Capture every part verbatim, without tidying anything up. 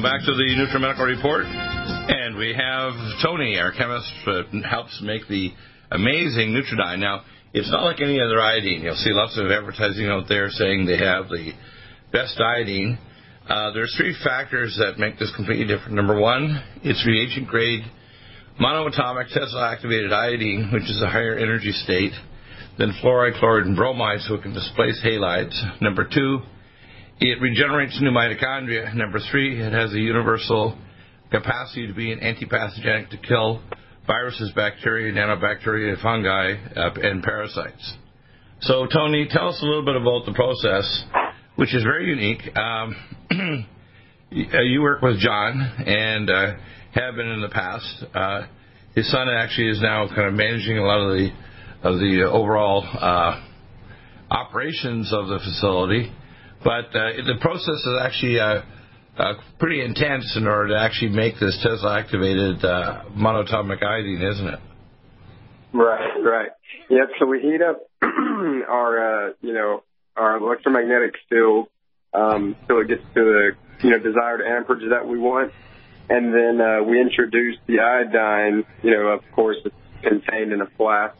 Back to the NutriMedical Report, and we have Tony, our chemist, uh, helps make the amazing Nutridyne. Now, it's not like any other iodine. You'll see lots of advertising out there saying they have the best iodine. Uh, there's three factors that make this completely different. Number one, it's reagent-grade monoatomic Tesla-activated iodine, which is a higher energy state than fluoride, chloride, and bromide, so it can displace halides. Number two, it regenerates new mitochondria. Number three, it has a universal capacity to be an antipathogenic to kill viruses, bacteria, nanobacteria, fungi, uh, and parasites. So, Tony, tell us a little bit about the process, which is very unique. Um, you work with John and uh, have been in the past. Uh, his son actually is now kind of managing a lot of the of the overall uh, operations of the facility. But uh, the process is actually uh, uh, pretty intense in order to actually make this Tesla-activated uh, monoatomic iodine, isn't it? Right, right. Yep. So we heat up our, uh, you know, our electromagnetic steel um, till it gets to the, you know, desired amperage that we want, and then uh, we introduce the iodine. You know, of course, it's contained in a flask.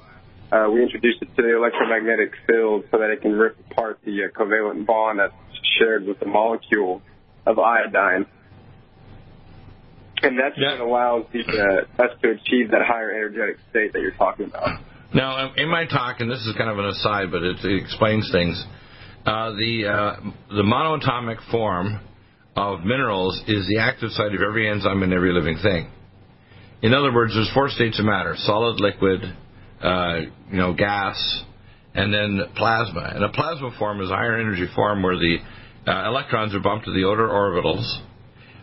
Uh, we introduce it to the electromagnetic field so that it can rip apart the uh, covalent bond that's shared with the molecule of iodine. And that's yeah. what allows the, uh, us to achieve that higher energetic state that you're talking about. Now, in my talk, and this is kind of an aside, but it, it explains things, uh, the, uh, the monoatomic form of minerals is the active site of every enzyme in every living thing. In other words, there's four states of matter: solid, liquid, Uh, you know, gas, and then plasma. And a plasma form is a higher energy form where the uh, electrons are bumped to the outer orbitals,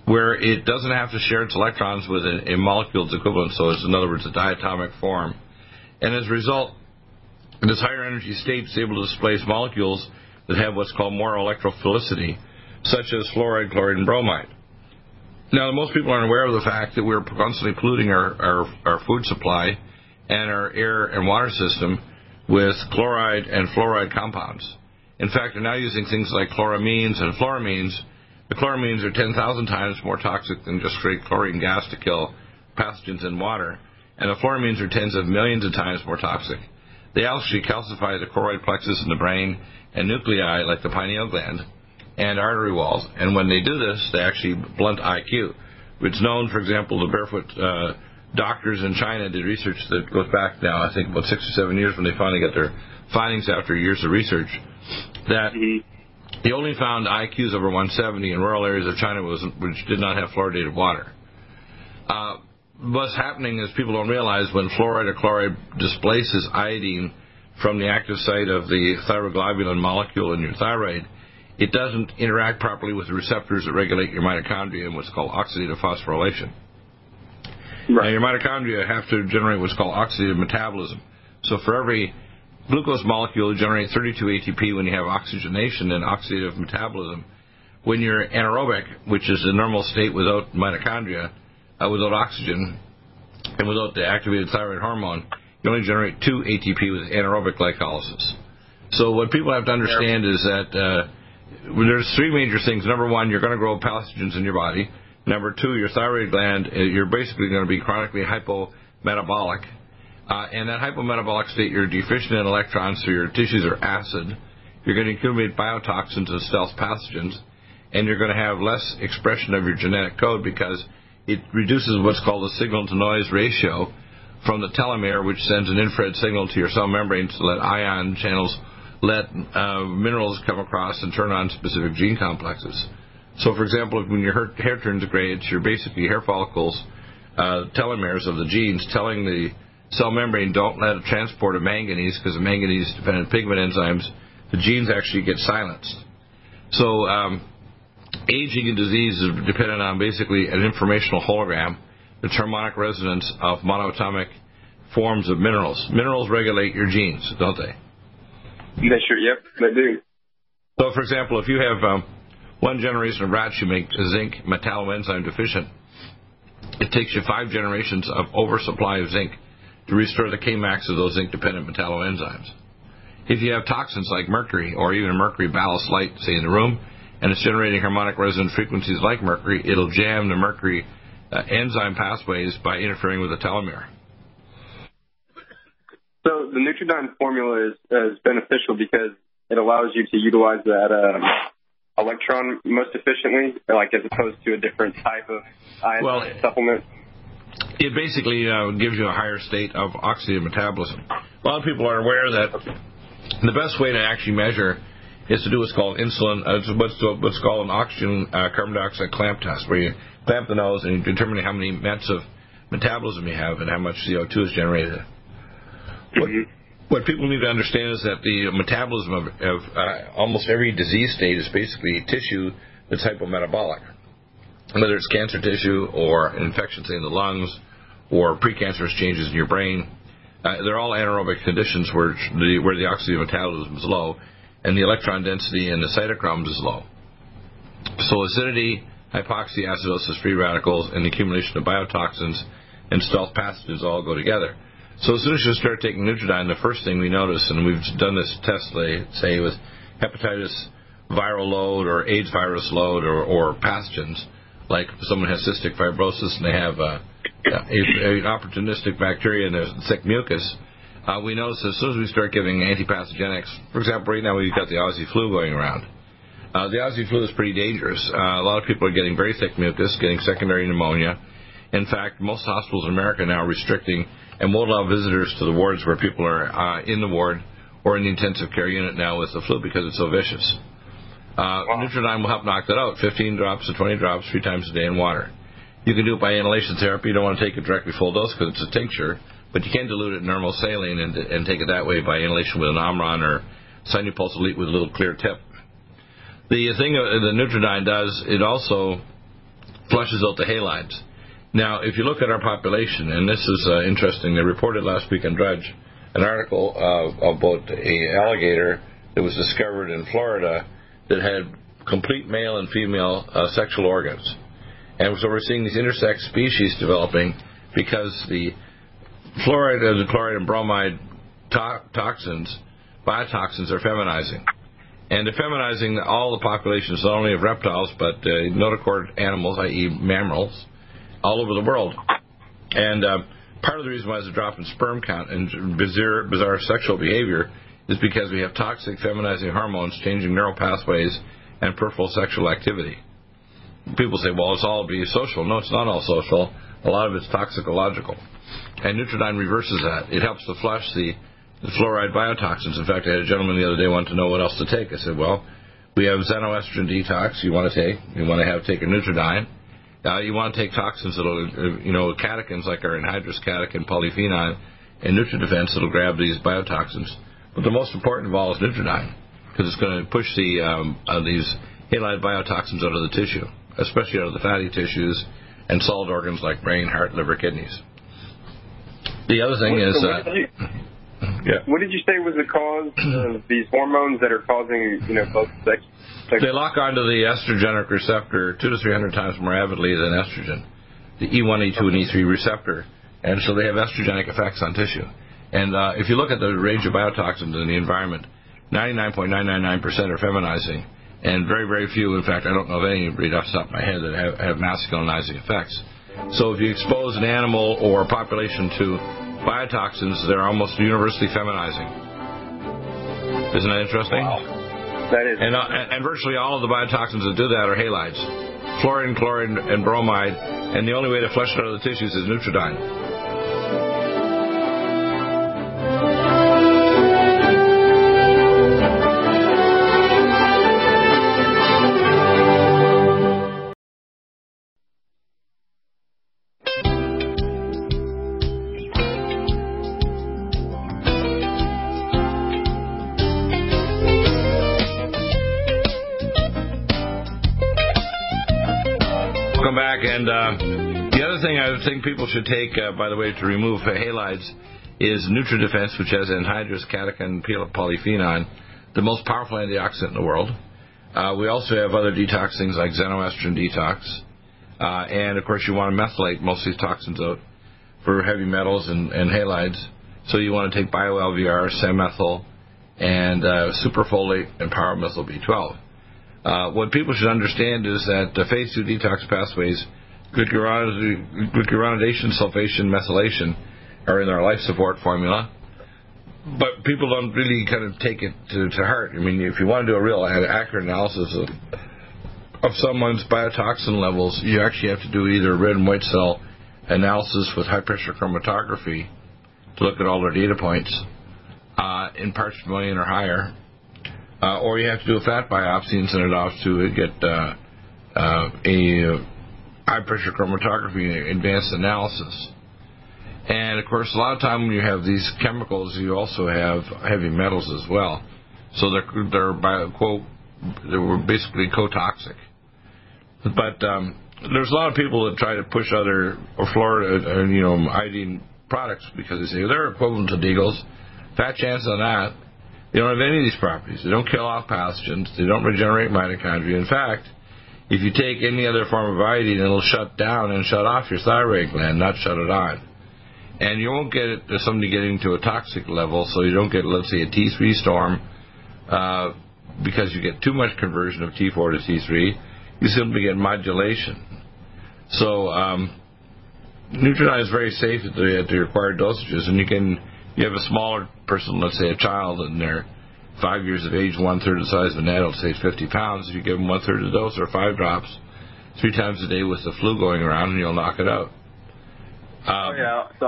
where it doesn't have to share its electrons with a, a molecule's equivalent, so it's, in other words, a diatomic form. And as a result, this higher energy state is able to displace molecules that have what's called more electrophilicity, such as fluoride, chloride, and bromide. Now, most people aren't aware of the fact that we're constantly polluting our, our, our food supply and our air and water system with chloride and fluoride compounds. In fact, they're now using things like chloramines and fluoramines. The chloramines are ten thousand times more toxic than just straight chlorine gas to kill pathogens in water, and the fluoramines are tens of millions of times more toxic. They actually calcify the choroid plexus in the brain and nuclei like the pineal gland and artery walls, and when they do this, they actually blunt I Q. It's known, for example, the barefoot uh, doctors in China did research that goes back now, I think, about six or seven years when they finally got their findings after years of research, that they only found I Qs over one seventy in rural areas of China was, which did not have fluoridated water. Uh, what's happening is people don't realize when fluoride or chloride displaces iodine from the active site of the thyroglobulin molecule in your thyroid, it doesn't interact properly with the receptors that regulate your mitochondria in what's called oxidative phosphorylation. Right. Now, your mitochondria have to generate what's called oxidative metabolism. So for every glucose molecule, you generate thirty-two A T P when you have oxygenation and oxidative metabolism. When you're anaerobic, which is the normal state without mitochondria, uh, without oxygen, and without the activated thyroid hormone, you only generate two A T P with anaerobic glycolysis. So what people have to understand is that uh, there's three major things. Number one, you're going to grow pathogens in your body. Number two, your thyroid gland, you're basically going to be chronically hypometabolic. Uh, in that hypometabolic state, you're deficient in electrons, so your tissues are acid. You're going to accumulate biotoxins and stealth pathogens, and you're going to have less expression of your genetic code because it reduces what's called the signal-to-noise ratio from the telomere, which sends an infrared signal to your cell membranes to let ion channels, let uh, minerals come across and turn on specific gene complexes. So, for example, when your hair turns gray, it's your basically hair follicles, uh, telomeres of the genes telling the cell membrane, don't let a transport of manganese, because of manganese-dependent pigment enzymes, the genes actually get silenced. So um, aging and disease is dependent on basically an informational hologram, the harmonic resonance of monatomic forms of minerals. Minerals regulate your genes, don't they? They sure, yep, they do. So, for example, if you have um, one generation of rats, you make zinc metalloenzyme deficient. It takes you five generations of oversupply of zinc to restore the K max of those zinc-dependent metalloenzymes. If you have toxins like mercury or even mercury ballast light, say, in the room, and it's generating harmonic resonant frequencies like mercury, it'll jam the mercury uh, enzyme pathways by interfering with the telomere. So the Nutridyne formula is, uh, is beneficial because it allows you to utilize that um, electron most efficiently, like as opposed to a different type of ion well, supplement. It basically uh, gives you a higher state of oxidative metabolism. A lot of people are aware that the best way to actually measure is to do what's called insulin, uh, what's, what's called an oxygen uh, carbon dioxide clamp test, where you clamp the nose and you determine how many mets of metabolism you have and how much C O two is generated. What, what people need to understand is that the metabolism of, of uh, almost every disease state is basically tissue that's hypometabolic, whether it's cancer tissue or infections in the lungs or precancerous changes in your brain. Uh, they're all anaerobic conditions where the, where the oxidative metabolism is low and the electron density in the cytochromes is low. So acidity, hypoxia, acidosis, free radicals, and the accumulation of biotoxins and stealth pathogens all go together. So as soon as you start taking Nutridyne, the first thing we notice, and we've done this test, say, with hepatitis viral load or AIDS virus load or, or pathogens, like someone has cystic fibrosis and they have uh, an opportunistic bacteria and there's thick mucus, uh, we notice as soon as we start giving antipathogenics, for example, right now we've got the Aussie flu going around. Uh, the Aussie flu is pretty dangerous. Uh, a lot of people are getting very thick mucus, getting secondary pneumonia. In fact, most hospitals in America are now restricting and won't allow visitors to the wards where people are uh, in the ward or in the intensive care unit now with the flu because it's so vicious. Uh, wow. Nutridyne will help knock that out, fifteen drops to twenty drops, three times a day in water. You can do it by inhalation therapy. You don't want to take it directly full dose because it's a tincture, but you can dilute it in normal saline and, and take it that way by inhalation with an Omron or Sinupulse Elite with a little clear tip. The thing that Nutridyne does, it also flushes out the halides. Now, if you look at our population, and this is uh, interesting, they reported last week in Drudge an article uh, about an alligator that was discovered in Florida that had complete male and female uh, sexual organs. And so we're seeing these intersex species developing because the fluoride, the chloride and bromide to toxins, biotoxins are feminizing. And they're feminizing all the populations, not only of reptiles, but uh, notochord animals, that is mammals, all over the world. And uh, part of the reason why there's a drop in sperm count and bizarre, bizarre sexual behavior is because we have toxic feminizing hormones changing neural pathways and peripheral sexual activity. People say, well, it's all be social. No, it's not all social. A lot of it's toxicological. And Nutridyne reverses that. It helps to flush the, the fluoride biotoxins. In fact, I had a gentleman the other day want to know what else to take. I said, well, we have xenoestrogen detox you want to take. You want to have take a Nutridyne. Uh, you want to take toxins that'll, you know, catechins like our anhydrous catechin, polyphenol, and NutriDefense that'll grab these biotoxins. But the most important of all is Nutridyne, because it's going to push the um, uh, these halide biotoxins out of the tissue, especially out of the fatty tissues and solid organs like brain, heart, liver, kidneys. The other thing what, is... So what, uh, did you, yeah. what did you say was the cause of these hormones that are causing, you know, both sex? sex they lock onto the estrogenic receptor two to three hundred times more avidly than estrogen, the E one, E two, and E three receptor. And so they have estrogenic effects on tissue. And uh, if you look at the range of biotoxins in the environment, ninety-nine point nine nine nine percent are feminizing, and very, very few, in fact, I don't know of any read off the top of my head that have, have masculinizing effects. So if you expose an animal or a population to biotoxins, they're almost universally feminizing. Isn't that interesting? Wow. That is. And, uh, and virtually all of the biotoxins that do that are halides, fluorine, chlorine, and bromide, and the only way to flush it out of the tissues is Nutridyne. And uh, the other thing I think people should take, uh, by the way, to remove halides is NutriDefense, which has anhydrous catechin polyphenol, the most powerful antioxidant in the world. Uh, we also have other detox things like xenoestrogen detox. Uh, and, of course, you want to methylate most of these toxins out for heavy metals and, and halides. So you want to take bio-L V R, semmethyl, and uh, superfolate and pyromethyl B twelve. Uh, what people should understand is that the phase two detox pathways, glucuronidation, sulfation, methylation are in our life support formula, but people don't really kind of take it to, to heart. I mean, if you want to do a real accurate analysis of, of someone's biotoxin levels, you actually have to do either red and white cell analysis with high-pressure chromatography to look at all their data points uh, in parts per million or higher, uh, or you have to do a fat biopsy and send it off to get uh, uh, a... high-pressure chromatography and advanced analysis. And, of course, a lot of time when you have these chemicals, you also have heavy metals as well. So they're, they're by, quote, they were basically co-toxic. But um, there's a lot of people that try to push other or Florida, or, you know, iodine products because they say they're equivalent to Deagles. Fat chance on that. They don't have any of these properties. They don't kill off pathogens. They don't regenerate mitochondria. In fact, if you take any other form of iodine, it'll shut down and shut off your thyroid gland, not shut it on. And you won't get it, somebody getting to a toxic level, so you don't get, let's say, a T three storm uh, because you get too much conversion of T four to T three. You simply get modulation. So um, Nutridyne is very safe at the, at the required dosages, and you can you have a smaller person, let's say a child, and they're five years of age, one-third the size of an adult, say fifty pounds. If you give them one-third of the dose or five drops three times a day with the flu going around, and you'll knock it out. Um, oh, yeah, so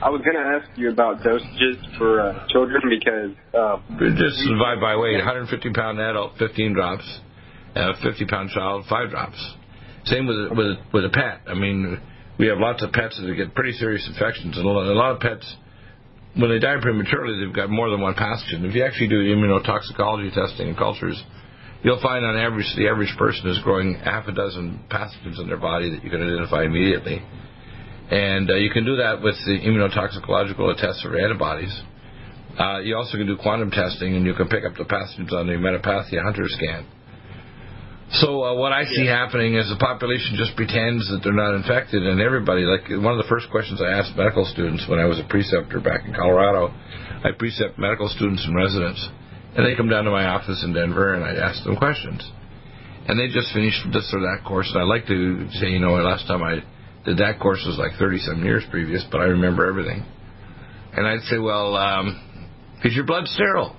I was going to ask you about dosages for uh, children because... Uh, just divide by weight, one hundred fifty pound adult, fifteen drops, a fifty pound child, five drops. Same with, with, with a pet. I mean, we have lots of pets that get pretty serious infections, and a lot of pets... when they die prematurely, they've got more than one pathogen. If you actually do immunotoxicology testing in cultures, you'll find on average the average person is growing half a dozen pathogens in their body that you can identify immediately. And uh, you can do that with the immunotoxicological tests of antibodies. Uh, you also can do quantum testing, and you can pick up the pathogens on the Metapathia Hunter scan. So uh, what I see yeah. happening is the population just pretends that they're not infected, and everybody, like one of the first questions I asked medical students when I was a preceptor back in Colorado, I precept medical students and residents, and they come down to my office in Denver, and I ask them questions. And they just finished this or that course, and I like to say, you know, last time I did that course was like thirty-some years previous, but I remember everything. And I'd say, well, um, is your blood sterile?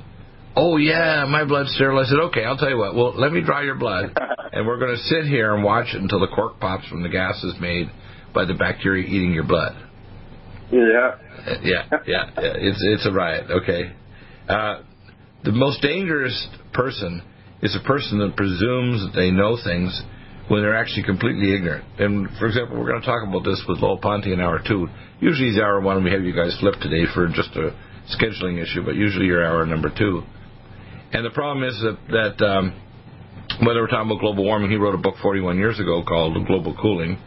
Oh, yeah, my blood's sterile. I said, okay, I'll tell you what. Well, let me draw your blood, and we're going to sit here and watch it until the cork pops from the gases made by the bacteria eating your blood. Yeah. Yeah, yeah, yeah. It's, it's a riot, okay. Uh, the most dangerous person is a person that presumes that they know things when they're actually completely ignorant. And, for example, we're going to talk about this with Lowell Ponte in hour two. Usually it's hour one. We have you guys flip today for just a scheduling issue, but usually you're hour number two. And the problem is that, that um, whether we're talking about global warming, he wrote a book forty-one years ago called Global Cooling,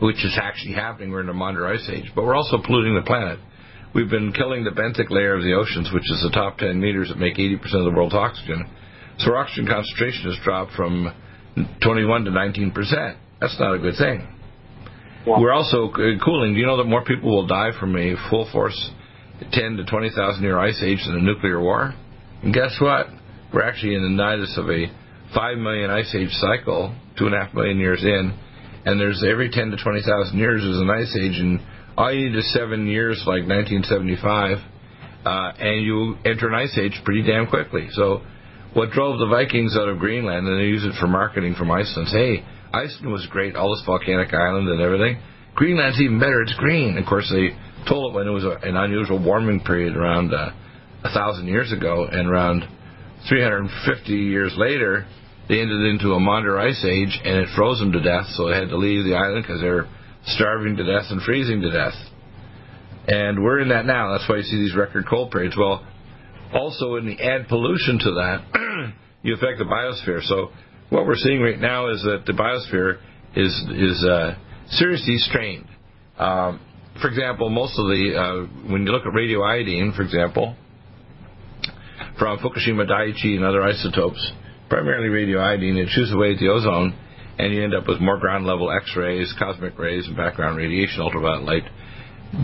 which is actually happening. We're in a modern ice age, but we're also polluting the planet. We've been killing the benthic layer of the oceans, which is the top ten meters that make eighty percent of the world's oxygen. So our oxygen concentration has dropped from twenty-one to nineteen percent. That's not a good thing. Yeah. We're also cooling. Do you know that more people will die from a full force ten to twenty thousand year ice age than a nuclear war? And guess what? We're actually in the nidus of a five million ice age cycle, two and a half million years in, and there's every ten to twenty thousand years is an ice age, and all you need is seven years, like nineteen seventy-five, uh, and you enter an ice age pretty damn quickly. So what drove the Vikings out of Greenland, and they use it for marketing from Iceland, hey, Iceland was great, all this volcanic island and everything. Greenland's even better, it's green. Of course, they told it when it was a, an unusual warming period around uh, one thousand years ago, and around three hundred fifty years later, they ended into a modern ice age, and it froze them to death, so they had to leave the island because they were starving to death and freezing to death. And we're in that now. That's why you see these record cold periods. Well, also when you add pollution to that, you affect the biosphere. So what we're seeing right now is that the biosphere is is uh, seriously strained. Um, for example, most of the, uh, when you look at radioiodine, for example, from Fukushima Daiichi and other isotopes, primarily radioiodine, it chews away at the ozone, and you end up with more ground-level X-rays, cosmic rays, and background radiation, ultraviolet light,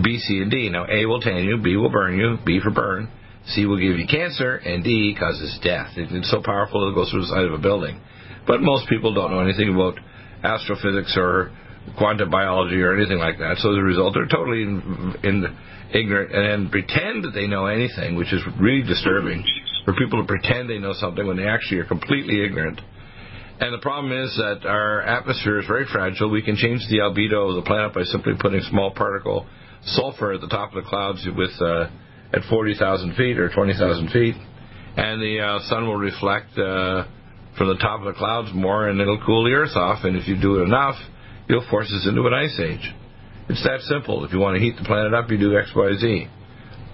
B, C, and D. Now, A will tan you, B will burn you, B for burn, C will give you cancer, and D causes death. It's so powerful it goes through the side of a building. But most people don't know anything about astrophysics or quantum biology or anything like that, so as a result, they're totally in, in, ignorant and pretend that they know anything, which is really disturbing, for people to pretend they know something when they actually are completely ignorant. And the problem is that our atmosphere is very fragile. We can change the albedo of the planet by simply putting small particle sulfur at the top of the clouds with uh, at forty thousand feet or twenty thousand feet, and the uh, sun will reflect uh, from the top of the clouds more, and it'll cool the Earth off. And if you do it enough, you'll force us into an ice age. It's that simple. If you want to heat the planet up, you do X, Y, Z.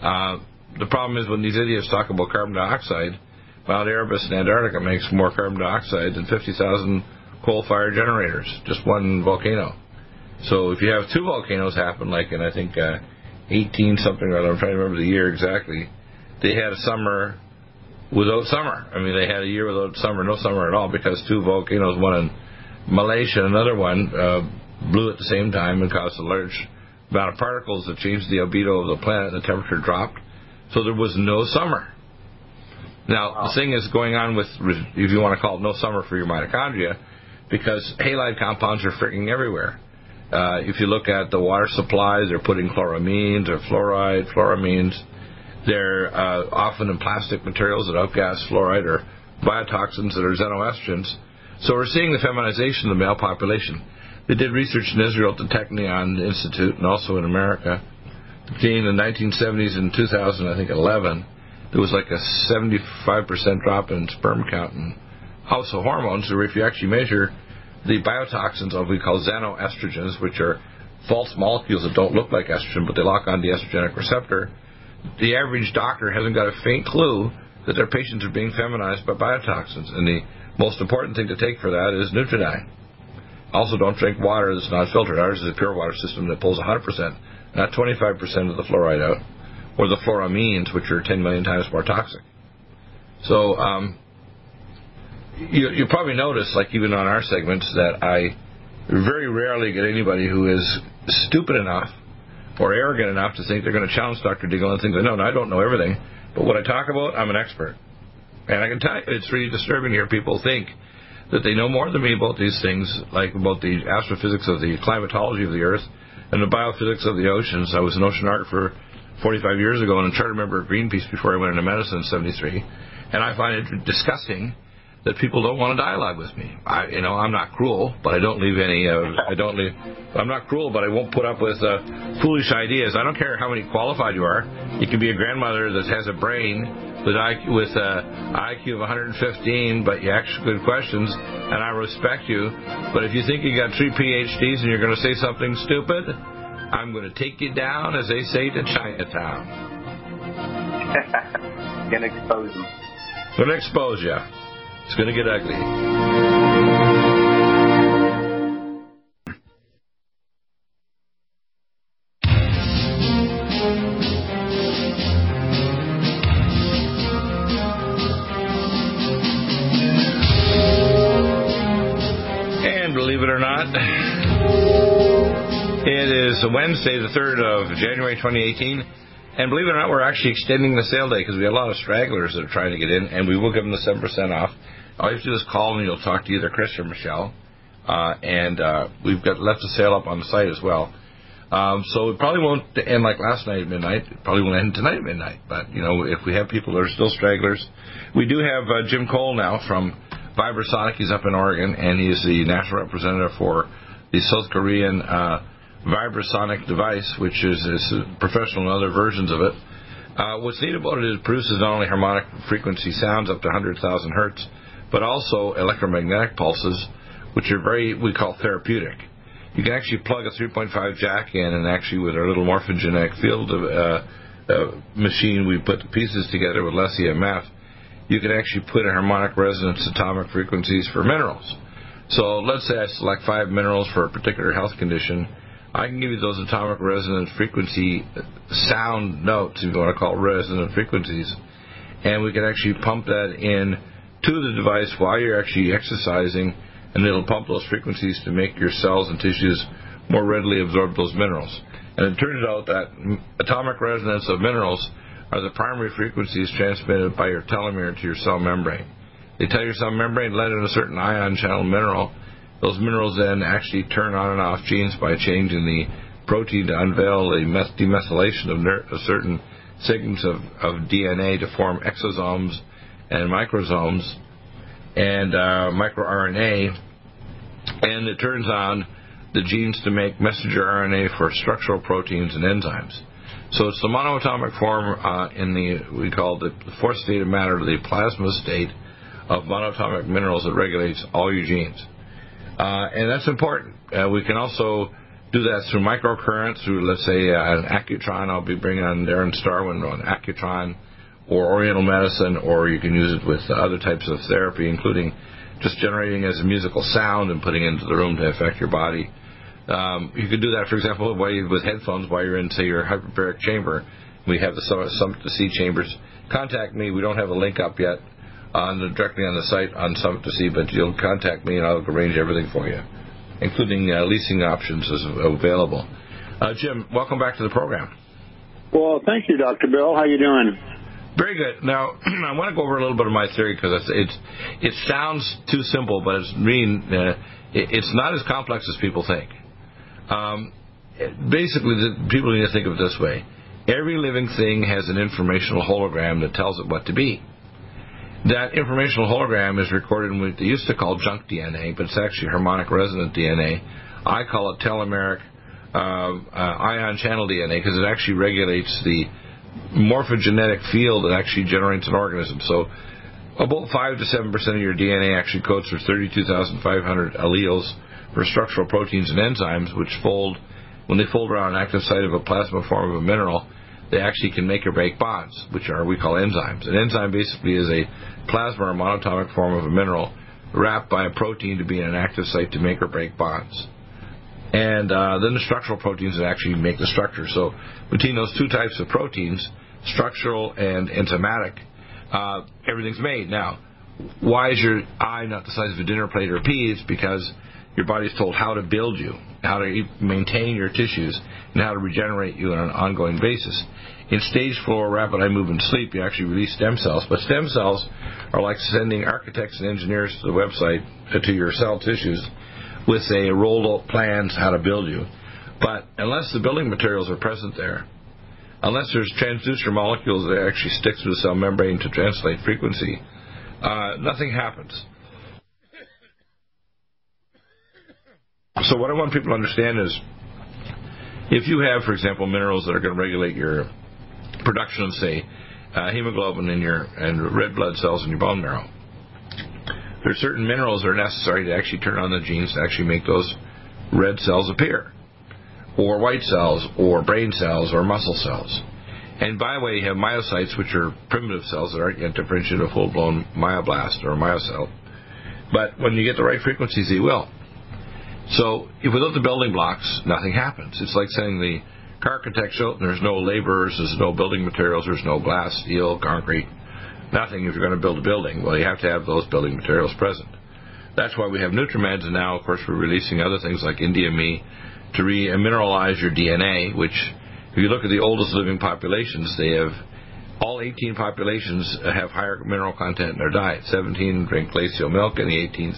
Uh, the problem is when these idiots talk about carbon dioxide, Mount Erebus in Antarctica makes more carbon dioxide than fifty thousand coal-fired generators, just one volcano. So if you have two volcanoes happen, like in, I think, uh, eighteen-something, I'm trying to remember the year exactly, they had a summer without summer. I mean, they had a year without summer, no summer at all, because two volcanoes, one in Malaysia and another one, uh, blew at the same time and caused a large amount of particles that changed the albedo of the planet, and the temperature dropped. So there was no summer. Now, the thing is going on with, if you want to call it no summer for your mitochondria, because halide compounds are freaking everywhere. Uh, if you look at the water supplies, they're putting chloramines or fluoride, fluoramines. They're uh, often in plastic materials that outgas fluoride or biotoxins that are xenoestrogens. So we're seeing the feminization of the male population. They did research in Israel at the Technion Institute and also in America. Between the nineteen seventies and two thousand, I think eleven, there was like a seventy-five percent drop in sperm count and household hormones, or if you actually measure the biotoxins of what we call xenoestrogens, which are false molecules that don't look like estrogen, but they lock on the estrogenic receptor, the average doctor hasn't got a faint clue that their patients are being feminized by biotoxins. And the most important thing to take for that is Nutridyne. Also, don't drink water that's not filtered. Ours is a pure water system that pulls one hundred percent, not twenty-five percent of the fluoride out, or the fluoramines, which are ten million times more toxic. So um, you, you probably notice, like even on our segments, that I very rarely get anybody who is stupid enough or arrogant enough to think they're going to challenge Doctor Deagle and think that, no, no, I don't know everything, but what I talk about, I'm an expert. And I can tell you, it's really disturbing to hear people think that they know more than me about these things, like about the astrophysics of the climatology of the Earth and the biophysics of the oceans. I was an oceanographer forty-five years ago and a charter member of Greenpeace before I went into medicine in seventy-three, and I find it disgusting that people don't want to dialogue with me. I, you know, I'm not cruel, but I don't leave any. Uh, I don't leave. I'm not cruel, but I won't put up with uh, foolish ideas. I don't care how many qualified you are. You can be a grandmother that has a brain with I Q, with an I Q of one hundred fifteen, but you ask good questions, and I respect you. But if you think you got three P H Ds and you're going to say something stupid, I'm going to take you down, as they say, to Chinatown. I'm going to expose you. I'm going to expose you. It's going to get ugly. Wednesday, the third of January twenty eighteen, and believe it or not, we're actually extending the sale day because we have a lot of stragglers that are trying to get in, and we will give them the seven percent off. All you have to do is call, and you'll talk to either Chris or Michelle, uh, and uh, we've got left the sale up on the site as well. Um, so it probably won't end like last night at midnight. It probably won't end tonight at midnight, but, you know, if we have people that are still stragglers. We do have uh, Jim Cole now from VibeSonic. He's up in Oregon, and he's the national representative for the South Korean uh VibeSonic device, which is, is professional and other versions of it. Uh, what's neat about it is it produces not only harmonic frequency sounds up to one hundred thousand hertz, but also electromagnetic pulses, which are very, we call therapeutic. You can actually plug a three point five jack in, and actually with our little morphogenetic field of, uh, uh, machine, we put the pieces together with LessEMF. You can actually put in harmonic resonance atomic frequencies for minerals. So let's say I select five minerals for a particular health condition. I can give you those atomic resonance frequency sound notes, if you want to call it resonant frequencies, and we can actually pump that in to the device while you're actually exercising, and it'll pump those frequencies to make your cells and tissues more readily absorb those minerals. And it turns out that atomic resonance of minerals are the primary frequencies transmitted by your telomere to your cell membrane. They tell your cell membrane, let in a certain ion channel mineral. Those minerals then actually turn on and off genes by changing the protein to unveil the demethylation of, ner- of certain segments of, of D N A to form exosomes and microsomes and uh, microRNA. And it turns on the genes to make messenger R N A for structural proteins and enzymes. So it's the monoatomic form uh, in the, we call the fourth state of matter, the plasma state of monoatomic minerals that regulates all your genes. Uh, and that's important. Uh, we can also do that through microcurrents, through, let's say, uh, an Accutron. I'll be bringing on Darren Starwin on Accutron or Oriental medicine, or you can use it with other types of therapy, including just generating as a musical sound and putting it into the room to affect your body. Um, you can do that, for example, while you, with headphones while you're in, say, your hyperbaric chamber. We have the Summit to Sea chambers. Contact me. We don't have a link up yet. On the, directly on the site on Summit to See, but you'll contact me and I'll arrange everything for you, including uh, leasing options as available. Uh, Jim, welcome back to the program. Well, thank you, Doctor Bill. How you doing? Very good. Now, I want to go over a little bit of my theory because it's, it's it sounds too simple, but it's mean uh, it, it's not as complex as people think. Um, basically, the, people need to think of it this way: every living thing has an informational hologram that tells it what to be. That informational hologram is recorded in what they used to call junk D N A, but it's actually harmonic resonant D N A. I call it telomeric uh, uh, ion channel D N A because it actually regulates the morphogenetic field that actually generates an organism. So about five to seven percent of your D N A actually codes for thirty-two thousand five hundred alleles for structural proteins and enzymes, which fold. When they fold around an active site of a plasma form of a mineral, they actually can make or break bonds, which are we call enzymes. An enzyme basically is a plasma or monatomic form of a mineral wrapped by a protein to be in an active site to make or break bonds. And uh, then the structural proteins that actually make the structure. So between those two types of proteins, structural and enzymatic, uh, everything's made. Now, why is your eye not the size of a dinner plate or a pea? It's because your body's told how to build you, how to maintain your tissues, and how to regenerate you on an ongoing basis. In stage four, rapid eye movement sleep, you actually release stem cells. But stem cells are like sending architects and engineers to the website, uh, to your cell tissues, with a rolled out plans how to build you. But unless the building materials are present there, unless there's transducer molecules that actually stick to the cell membrane to translate frequency, uh, nothing happens. So what I want people to understand is if you have, for example, minerals that are going to regulate your production of, say, uh, hemoglobin in your and red blood cells in your bone marrow. There are certain minerals that are necessary to actually turn on the genes to actually make those red cells appear, or white cells, or brain cells, or muscle cells. And by the way, you have myocytes, which are primitive cells that aren't yet differentiated to full-blown myoblast or myocell. But when you get the right frequencies, they will. So if without the building blocks, nothing happens. It's like saying the car architect's out and there's no laborers, there's no building materials, there's no glass, steel, concrete, nothing if you're going to build a building. Well, you have to have those building materials present. That's why we have NutriMeds, and now, of course, we're releasing other things like Indium E to remineralize your D N A, which, if you look at the oldest living populations, they have all eighteen populations have higher mineral content in their diet. seventeen drink glacial milk, and the eighteenth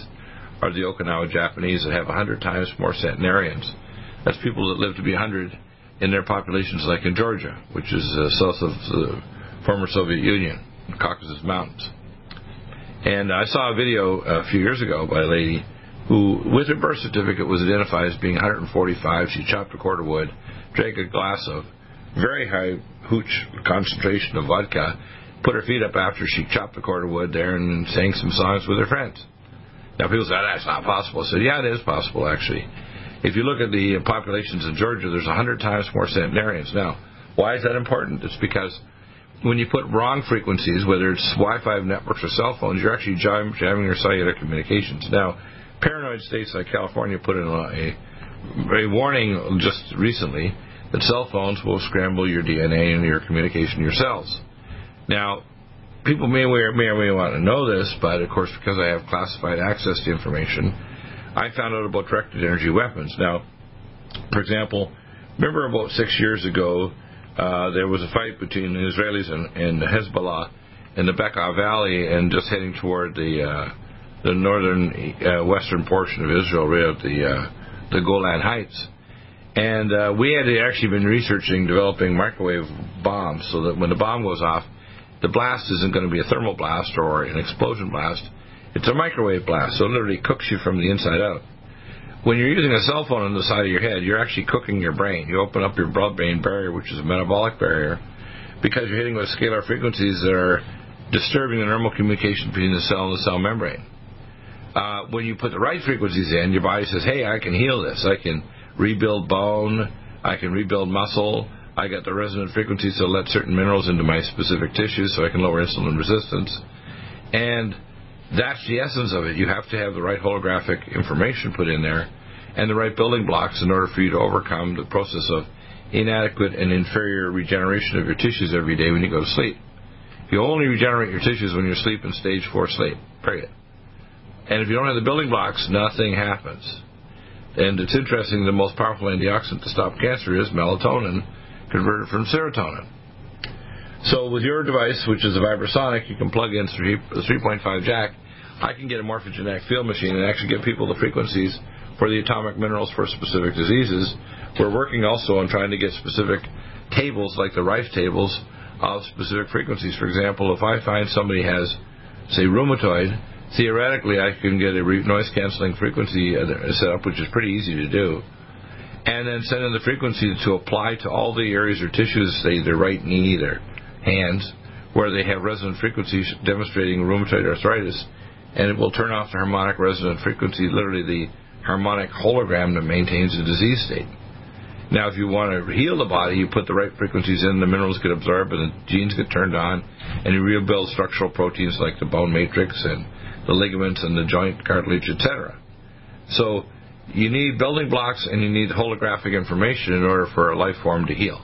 are the Okinawa Japanese that have one hundred times more centenarians. That's people that live to be one hundred in their populations, like in Georgia, which is uh, south of the former Soviet Union, the Caucasus Mountains. And I saw a video a few years ago by a lady who, with her birth certificate, was identified as being one forty-five. She chopped a cord of wood, drank a glass of very high hooch concentration of vodka, put her feet up after she chopped a cord of wood there and sang some songs with her friends. Now, people say, that's not possible. I said, yeah, it is possible, actually. If you look at the populations in Georgia, there's one hundred times more centenarians. Now, why is that important? It's because when you put wrong frequencies, whether it's Wi-Fi networks or cell phones, you're actually jamming your cellular communications. Now, paranoid states like California put in a, a warning just recently that cell phones will scramble your D N A and your communication to your cells. Now, people may or may or may want to know this, but of course, because I have classified access to information, I found out about directed energy weapons. Now, for example, remember about six years ago, Uh, there was a fight between the Israelis and, and Hezbollah in the Bekaa Valley, and just heading toward the uh, the northern uh, western portion of Israel, right at the uh, the Golan Heights. And uh, we had actually been researching developing microwave bombs so that when the bomb goes off, the blast isn't going to be a thermal blast or an explosion blast. It's a microwave blast, so it literally cooks you from the inside out. When you're using a cell phone on the side of your head, you're actually cooking your brain. You open up your blood-brain barrier, which is a metabolic barrier, because you're hitting with scalar frequencies that are disturbing the normal communication between the cell and the cell membrane. Uh, when you put the right frequencies in, your body says, hey, I can heal this. I can rebuild bone. I can rebuild muscle. I got the resonant frequencies to let certain minerals into my specific tissues so I can lower insulin resistance. And that's the essence of it. You have to have the right holographic information put in there and the right building blocks in order for you to overcome the process of inadequate and inferior regeneration of your tissues every day when you go to sleep. You only regenerate your tissues when you sleep in stage four sleep, period. And if you don't have the building blocks, nothing happens. And it's interesting, the most powerful antioxidant to stop cancer is melatonin, converted from serotonin. So with your device, which is a VibeSonic, you can plug in three point five jack. I can get a morphogenetic field machine and actually give people the frequencies for the atomic minerals for specific diseases. We're working also on trying to get specific tables, like the Rife tables, of specific frequencies. For example, if I find somebody has, say, rheumatoid, theoretically I can get a noise-canceling frequency set up, which is pretty easy to do, and then send in the frequency to apply to all the areas or tissues, say their right knee, their hands, where they have resonant frequencies demonstrating rheumatoid arthritis, and it will turn off the harmonic resonant frequency, literally the harmonic hologram that maintains the disease state. Now, if you want to heal the body, you put the right frequencies in, the minerals get absorbed, and the genes get turned on, and you rebuild structural proteins like the bone matrix and the ligaments and the joint cartilage, et cetera. So you need building blocks and you need holographic information in order for a life form to heal.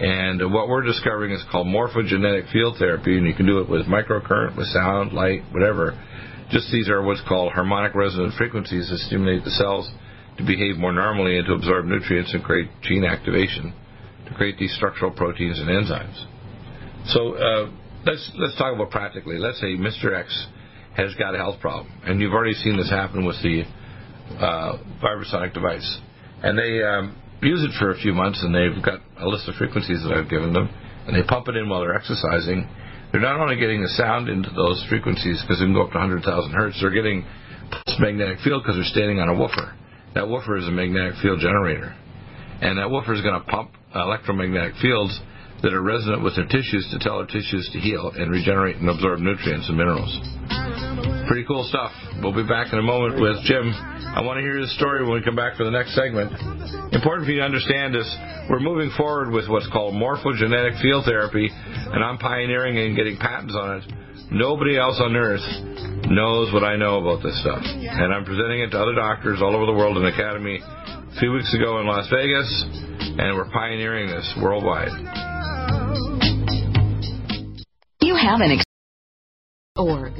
And what we're discovering is called morphogenetic field therapy, and you can do it with microcurrent, with sound, light, whatever. Just these are what's called harmonic resonant frequencies that stimulate the cells to behave more normally and to absorb nutrients and create gene activation to create these structural proteins and enzymes. So uh, let's let's talk about practically. Let's say Mister X has got a health problem, and you've already seen this happen with the uh, VibeSonic device, and they. Um, use it for a few months, and they've got a list of frequencies that I've given them, and they pump it in while they're exercising. They're not only getting the sound into those frequencies, because it can go up to one hundred thousand hertz, they're getting magnetic field because they're standing on a woofer. That woofer is a magnetic field generator, and that woofer is going to pump electromagnetic fields that are resonant with their tissues to tell our tissues to heal and regenerate and absorb nutrients and minerals. Pretty cool stuff. We'll be back in a moment with Jim. I want to hear his story when we come back for the next segment. Important for you to understand is we're moving forward with what's called morphogenetic field therapy, and I'm pioneering and getting patents on it. Nobody else on earth knows what I know about this stuff, and I'm presenting it to other doctors all over the world in the academy a few weeks ago in Las Vegas, and we're pioneering this worldwide. You have an ex- org.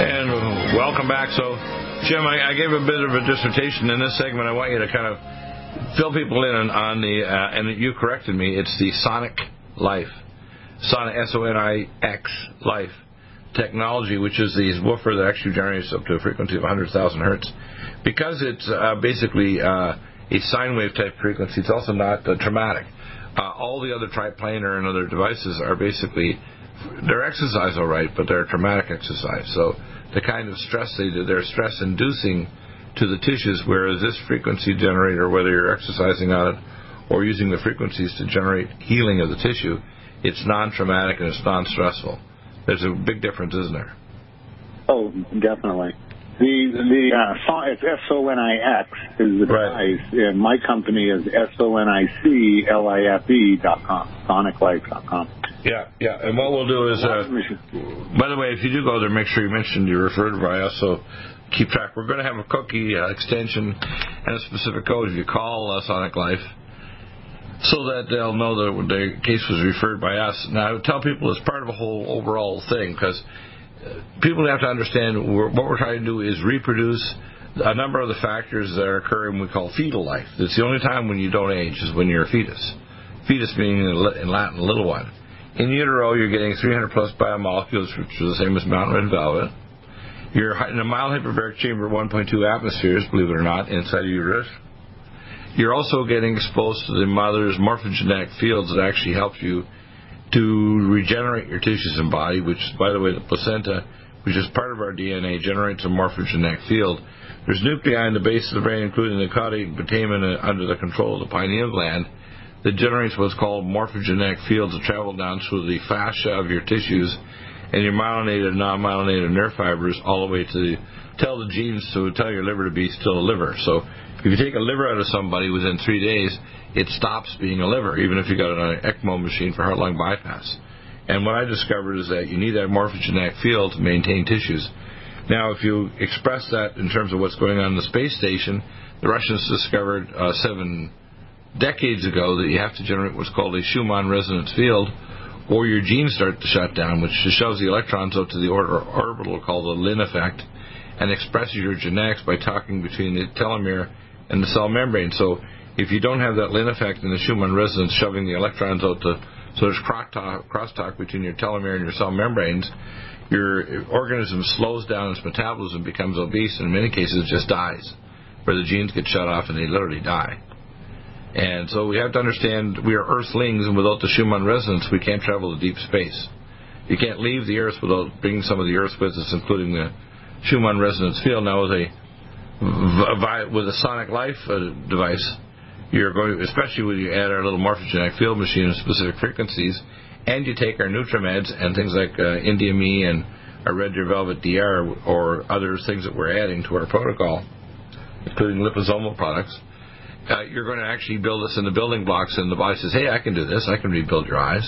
And welcome back. So, Jim, I, I gave a bit of a dissertation in this segment. I want you to kind of fill people in on, on the, uh, and you corrected me, it's the SONICLIFE, Sonic, S O N I X, life technology, which is the woofer that actually generates up to a frequency of one hundred thousand hertz. Because it's uh, basically uh, a sine wave type frequency, it's also not uh, traumatic. Uh, all the other triplanar and other devices are basically, they're exercise all right, but they're traumatic exercise. So the kind of stress they do, they're stress inducing to the tissues, whereas this frequency generator, whether you're exercising on it or using the frequencies to generate healing of the tissue, it's non-traumatic and it's non-stressful. There's a big difference, isn't there? Oh, definitely. The the uh, it's S O N I X is the right device. And my company is S O N I C L I F E dot com, sonic life dot com. Yeah, yeah. And what we'll do is, uh, by the way, if you do go there, make sure you mention you're referred by us, so keep track. We're going to have a cookie uh, extension and a specific code if you call uh, Sonic Life, so that they'll know that the case was referred by us. Now, I would tell people it's part of a whole overall thing, because people have to understand we're, what we're trying to do is reproduce a number of the factors that are occurring we call fetal life. It's the only time when you don't age is when you're a fetus, fetus being in Latin little one. In utero, you're getting three hundred plus biomolecules, which is the same as Mountain Red Velvet. You're in a mild hyperbaric chamber, one point two atmospheres, believe it or not, inside the uterus. You're also getting exposed to the mother's morphogenetic fields that actually helps you to regenerate your tissues and body, which, by the way, the placenta, which is part of our D N A, generates a morphogenetic field. There's nuclei in the base of the brain, including the caudate putamen under the control of the pineal gland, that generates what's called morphogenetic fields that travel down through the fascia of your tissues and your myelinated and non-myelinated nerve fibers all the way to tell the genes to tell your liver to be still a liver. So if you take a liver out of somebody within three days, it stops being a liver, even if you got an ECMO machine for heart-lung bypass. And what I discovered is that you need that morphogenetic field to maintain tissues. Now, if you express that in terms of what's going on in the space station, the Russians discovered uh, seven decades ago that you have to generate what's called a Schumann resonance field, or your genes start to shut down, which shoves the electrons out to the order orbital called the Lin effect, and expresses your genetics by talking between the telomere and the cell membrane. So if you don't have that Lin effect and the Schumann resonance shoving the electrons out to, so there's crosstalk between your telomere and your cell membranes, your organism slows down its metabolism, becomes obese, and in many cases just dies, where the genes get shut off and they literally die. And so we have to understand we are earthlings, and without the Schumann resonance, we can't travel to deep space. You can't leave the earth without bringing some of the earth with us, including the Schumann resonance field. Now, with a with a Sonic Life device, you're going, especially when you add our little morphogenetic field machine and specific frequencies, and you take our NutriMeds and things like uh, Indium E and our Red Deer Velvet D R or other things that we're adding to our protocol, including liposomal products, Uh, you're going to actually build this in the building blocks, and the body says, hey, I can do this. I can rebuild your eyes.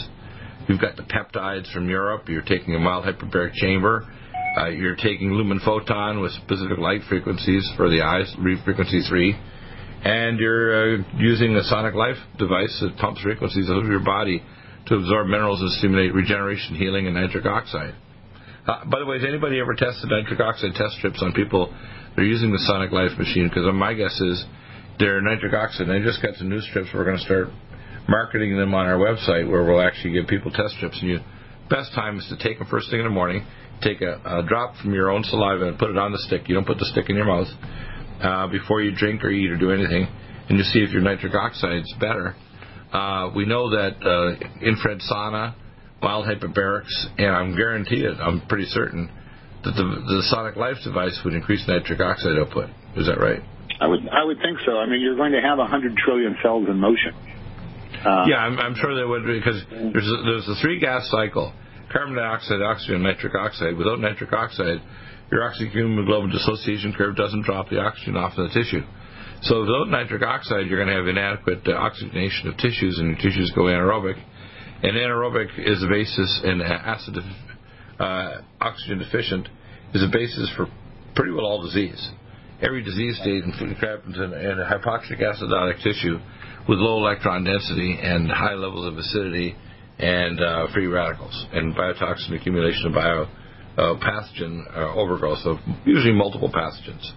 You've got the peptides from Europe. You're taking a mild hyperbaric chamber. Uh, you're taking lumen photon with specific light frequencies for the eyes, frequency three. And you're uh, using a Sonic Life device that pumps frequencies out of your body to absorb minerals and stimulate regeneration, healing, and nitric oxide. Uh, by the way, has anybody ever tested nitric oxide test strips on people that are using the Sonic Life machine? Because my guess is they're nitric oxide. They just got some new strips. We're going to start marketing them on our website, where we'll actually give people test strips. And you, best time is to take them first thing in the morning. Take a, a drop from your own saliva and put it on the stick. You don't put the stick in your mouth uh, before you drink or eat or do anything, and you see if your nitric oxide is better. Uh, we know that uh, infrared sauna mild hyperbarics, and I'm guaranteed it, I'm pretty certain, that the, the SONICLIFE device would increase nitric oxide output. Is that right? I would I would think so. I mean, you're going to have one hundred trillion cells in motion. Uh, yeah, I'm, I'm sure they would, because there's a, there's a three-gas cycle, carbon dioxide, oxygen, nitric oxide. Without nitric oxide, your oxygen-hemoglobin dissociation curve doesn't drop the oxygen off in the tissue. So without nitric oxide, you're going to have inadequate uh, oxygenation of tissues, and your tissues go anaerobic. And anaerobic is a basis, and acid uh, oxygen deficient is a basis for pretty well all disease. Every disease state happens in, in a hypoxic acidotic tissue with low electron density and high levels of acidity and uh, free radicals and biotoxin accumulation of bio uh, pathogen uh, overgrowth of usually multiple pathogens.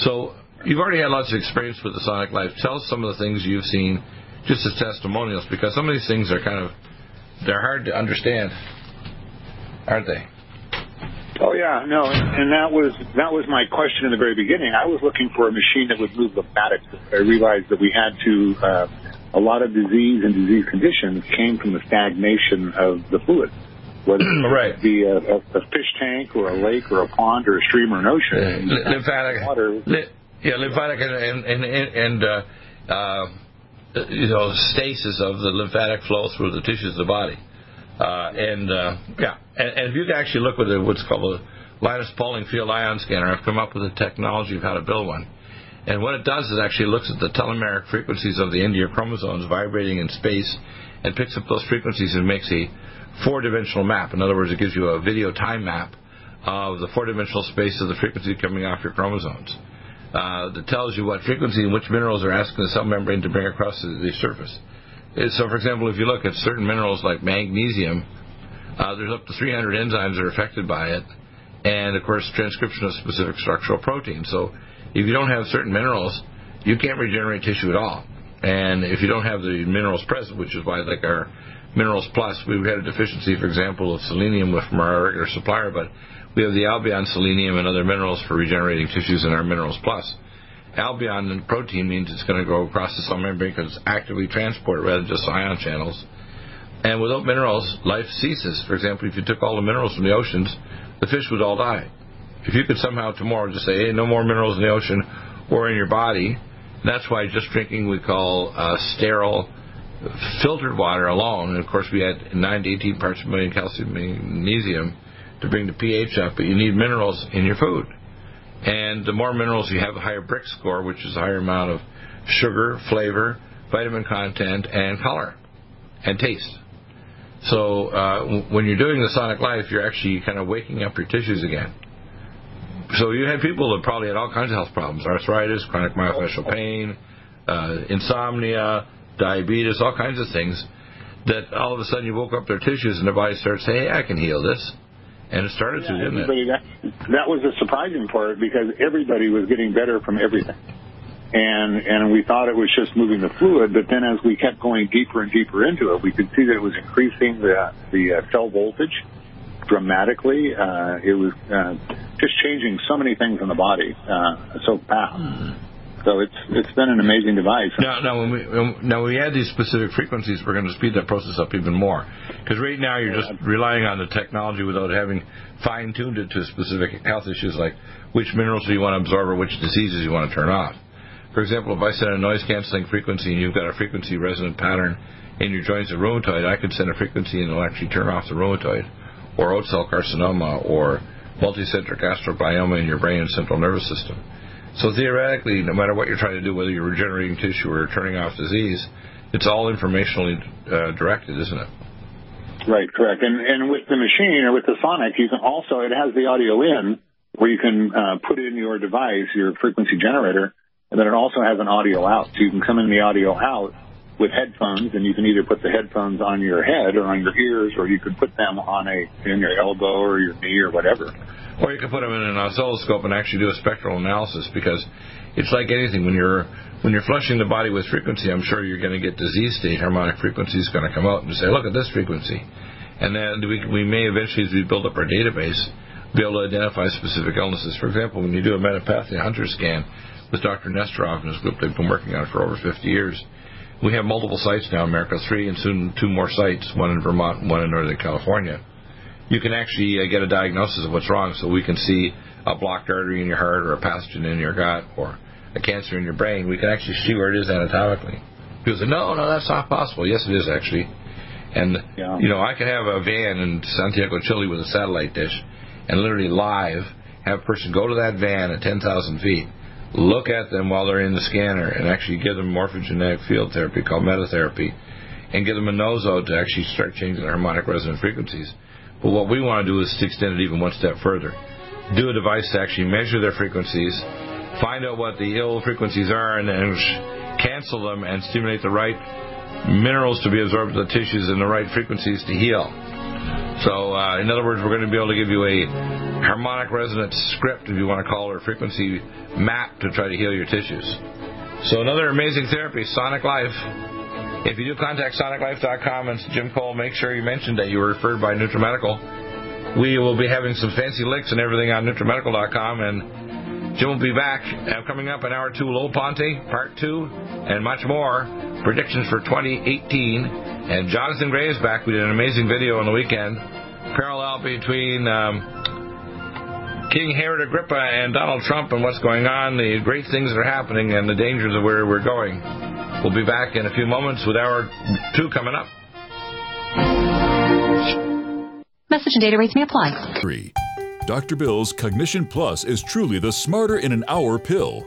So you've already had lots of experience with the SONICLIFE. Tell us some of the things you've seen just as testimonials, because some of these things are kind of, they're hard to understand, aren't they? Oh, yeah, no, and, and that was that was my question in the very beginning. I was looking for a machine that would move lymphatics. I realized that we had to, uh, a lot of disease and disease conditions came from the stagnation of the fluid, whether it be a, a, a fish tank or a lake or a pond or a stream or an ocean. Uh, lymphatic, water. Li, yeah, lymphatic and, and, and, and uh, uh, you know, stasis of the lymphatic flow through the tissues of the body. Uh, and, uh, yeah, and, and if you can actually look with a, what's called a Linus Pauling Field Ion Scanner, I've come up with a technology of how to build one. And what it does is actually looks at the telomeric frequencies of the end of your chromosomes vibrating in space and picks up those frequencies and makes a four-dimensional map. In other words, it gives you a video time map of the four-dimensional space of the frequency coming off your chromosomes. Uh, that tells you what frequency and which minerals are asking the cell membrane to bring across the, the surface. So, for example, if you look at certain minerals like magnesium, uh, there's up to three hundred enzymes that are affected by it, and, of course, transcription of specific structural proteins. So if you don't have certain minerals, you can't regenerate tissue at all. And if you don't have the minerals present, which is why, like our Minerals Plus, we've had a deficiency, for example, of selenium from our regular supplier, but we have the Albion selenium and other minerals for regenerating tissues in our Minerals Plus. Albion and protein means it's going to go across the cell membrane because it's actively transported rather than just ion channels. And without minerals, life ceases. For example, if you took all the minerals from the oceans, the fish would all die. If you could somehow tomorrow just say, hey, no more minerals in the ocean or in your body, that's why just drinking we call uh, sterile filtered water alone. And, of course, we had nine to eighteen parts per million calcium magnesium to bring the pH up, but you need minerals in your food. And the more minerals you have, the higher BRIC score, which is a higher amount of sugar, flavor, vitamin content, and color, and taste. So uh, w- when you're doing the SONICLIFE, you're actually kind of waking up your tissues again. So you had people that probably had all kinds of health problems, arthritis, chronic myofascial pain, uh, insomnia, diabetes, all kinds of things, that all of a sudden you woke up their tissues and their body starts saying, hey, I can heal this. And it started yeah, to, didn't it? That, that was the surprising part, because everybody was getting better from everything. And and we thought it was just moving the fluid, but then as we kept going deeper and deeper into it, we could see that it was increasing the, the uh, cell voltage dramatically. Uh, it was uh, just changing so many things in the body uh, so fast. Mm. So it's it's been an amazing device. Now, now, when we, now when we add these specific frequencies, we're going to speed that process up even more. Because right now you're just relying on the technology without having fine-tuned it to specific health issues like which minerals do you want to absorb or which diseases you want to turn off. For example, if I send a noise-canceling frequency and you've got a frequency resonant pattern in your joints of rheumatoid, I could send a frequency and it'll actually turn off the rheumatoid or oat cell carcinoma or multicentric astrobioma in your brain and central nervous system. So theoretically, no matter what you're trying to do, whether you're regenerating tissue or turning off disease, it's all informationally uh, directed, isn't it? Right, correct. And and with the machine or with the Sonic, you can also, it has the audio in where you can uh, put in your device, your frequency generator, and then it also has an audio out. So you can come in the audio out with headphones, and you can either put the headphones on your head or on your ears, or you could put them on a in your elbow or your knee or whatever. Or you can put them in an oscilloscope and actually do a spectral analysis, because it's like anything. When you're when you're flushing the body with frequency, I'm sure you're going to get disease state. Harmonic frequency is going to come out and say, look at this frequency. And then we, we may eventually, as we build up our database, be able to identify specific illnesses. For example, when you do a Metapathia Hunter scan with Doctor Nestrov and his group they've been working on for over fifty years, We have multiple sites now in America, three and soon two more sites, one in Vermont and one in Northern California. You can actually uh, get a diagnosis of what's wrong, so we can see a blocked artery in your heart or a pathogen in your gut or a cancer in your brain. We can actually see where it is anatomically. People say, no, no, that's not possible. Yes, it is, actually. And, yeah. you know, I could have a van in Santiago, Chile with a satellite dish and literally live have a person go to that van at ten thousand feet, look at them while they're in the scanner, and actually give them morphogenetic field therapy called metatherapy, and give them a nozo to actually start changing the harmonic resonant frequencies. But what we want to do is to extend it even one step further. Do a device to actually measure their frequencies, find out what the ill frequencies are, and then cancel them and stimulate the right minerals to be absorbed in the tissues and the right frequencies to heal. So, uh, in other words, we're going to be able to give you a harmonic resonance script, if you want to call it, or frequency map to try to heal your tissues. So another amazing therapy, SONICLIFE. If you do contact sonic life dot com and Jim Cole, make sure you mention that you were referred by NutriMedical. We will be having some fancy licks and everything on NutriMedical dot com, and Jim will be back. Uh, coming up in hour two, Low Ponte, part two, and much more. Predictions for twenty eighteen. And Jonathan Gray is back. We did an amazing video on the weekend. Parallel between um, King Herod Agrippa and Donald Trump and what's going on, the great things that are happening and the dangers of where we're going. We'll be back in a few moments with hour two coming up. Message and data rates may apply. Three. Doctor Bill's Cognition Plus is truly the smarter in an hour pill.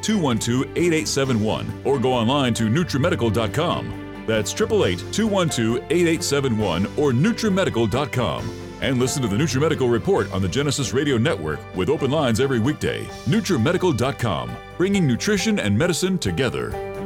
two one two, eight eight seven one or go online to NutriMedical dot com. That's eight eight eight, two one two, eight eight seven one or NutriMedical dot com. And listen to the NutriMedical Report on the Genesis Radio Network with open lines every weekday. NutriMedical dot com, bringing nutrition and medicine together.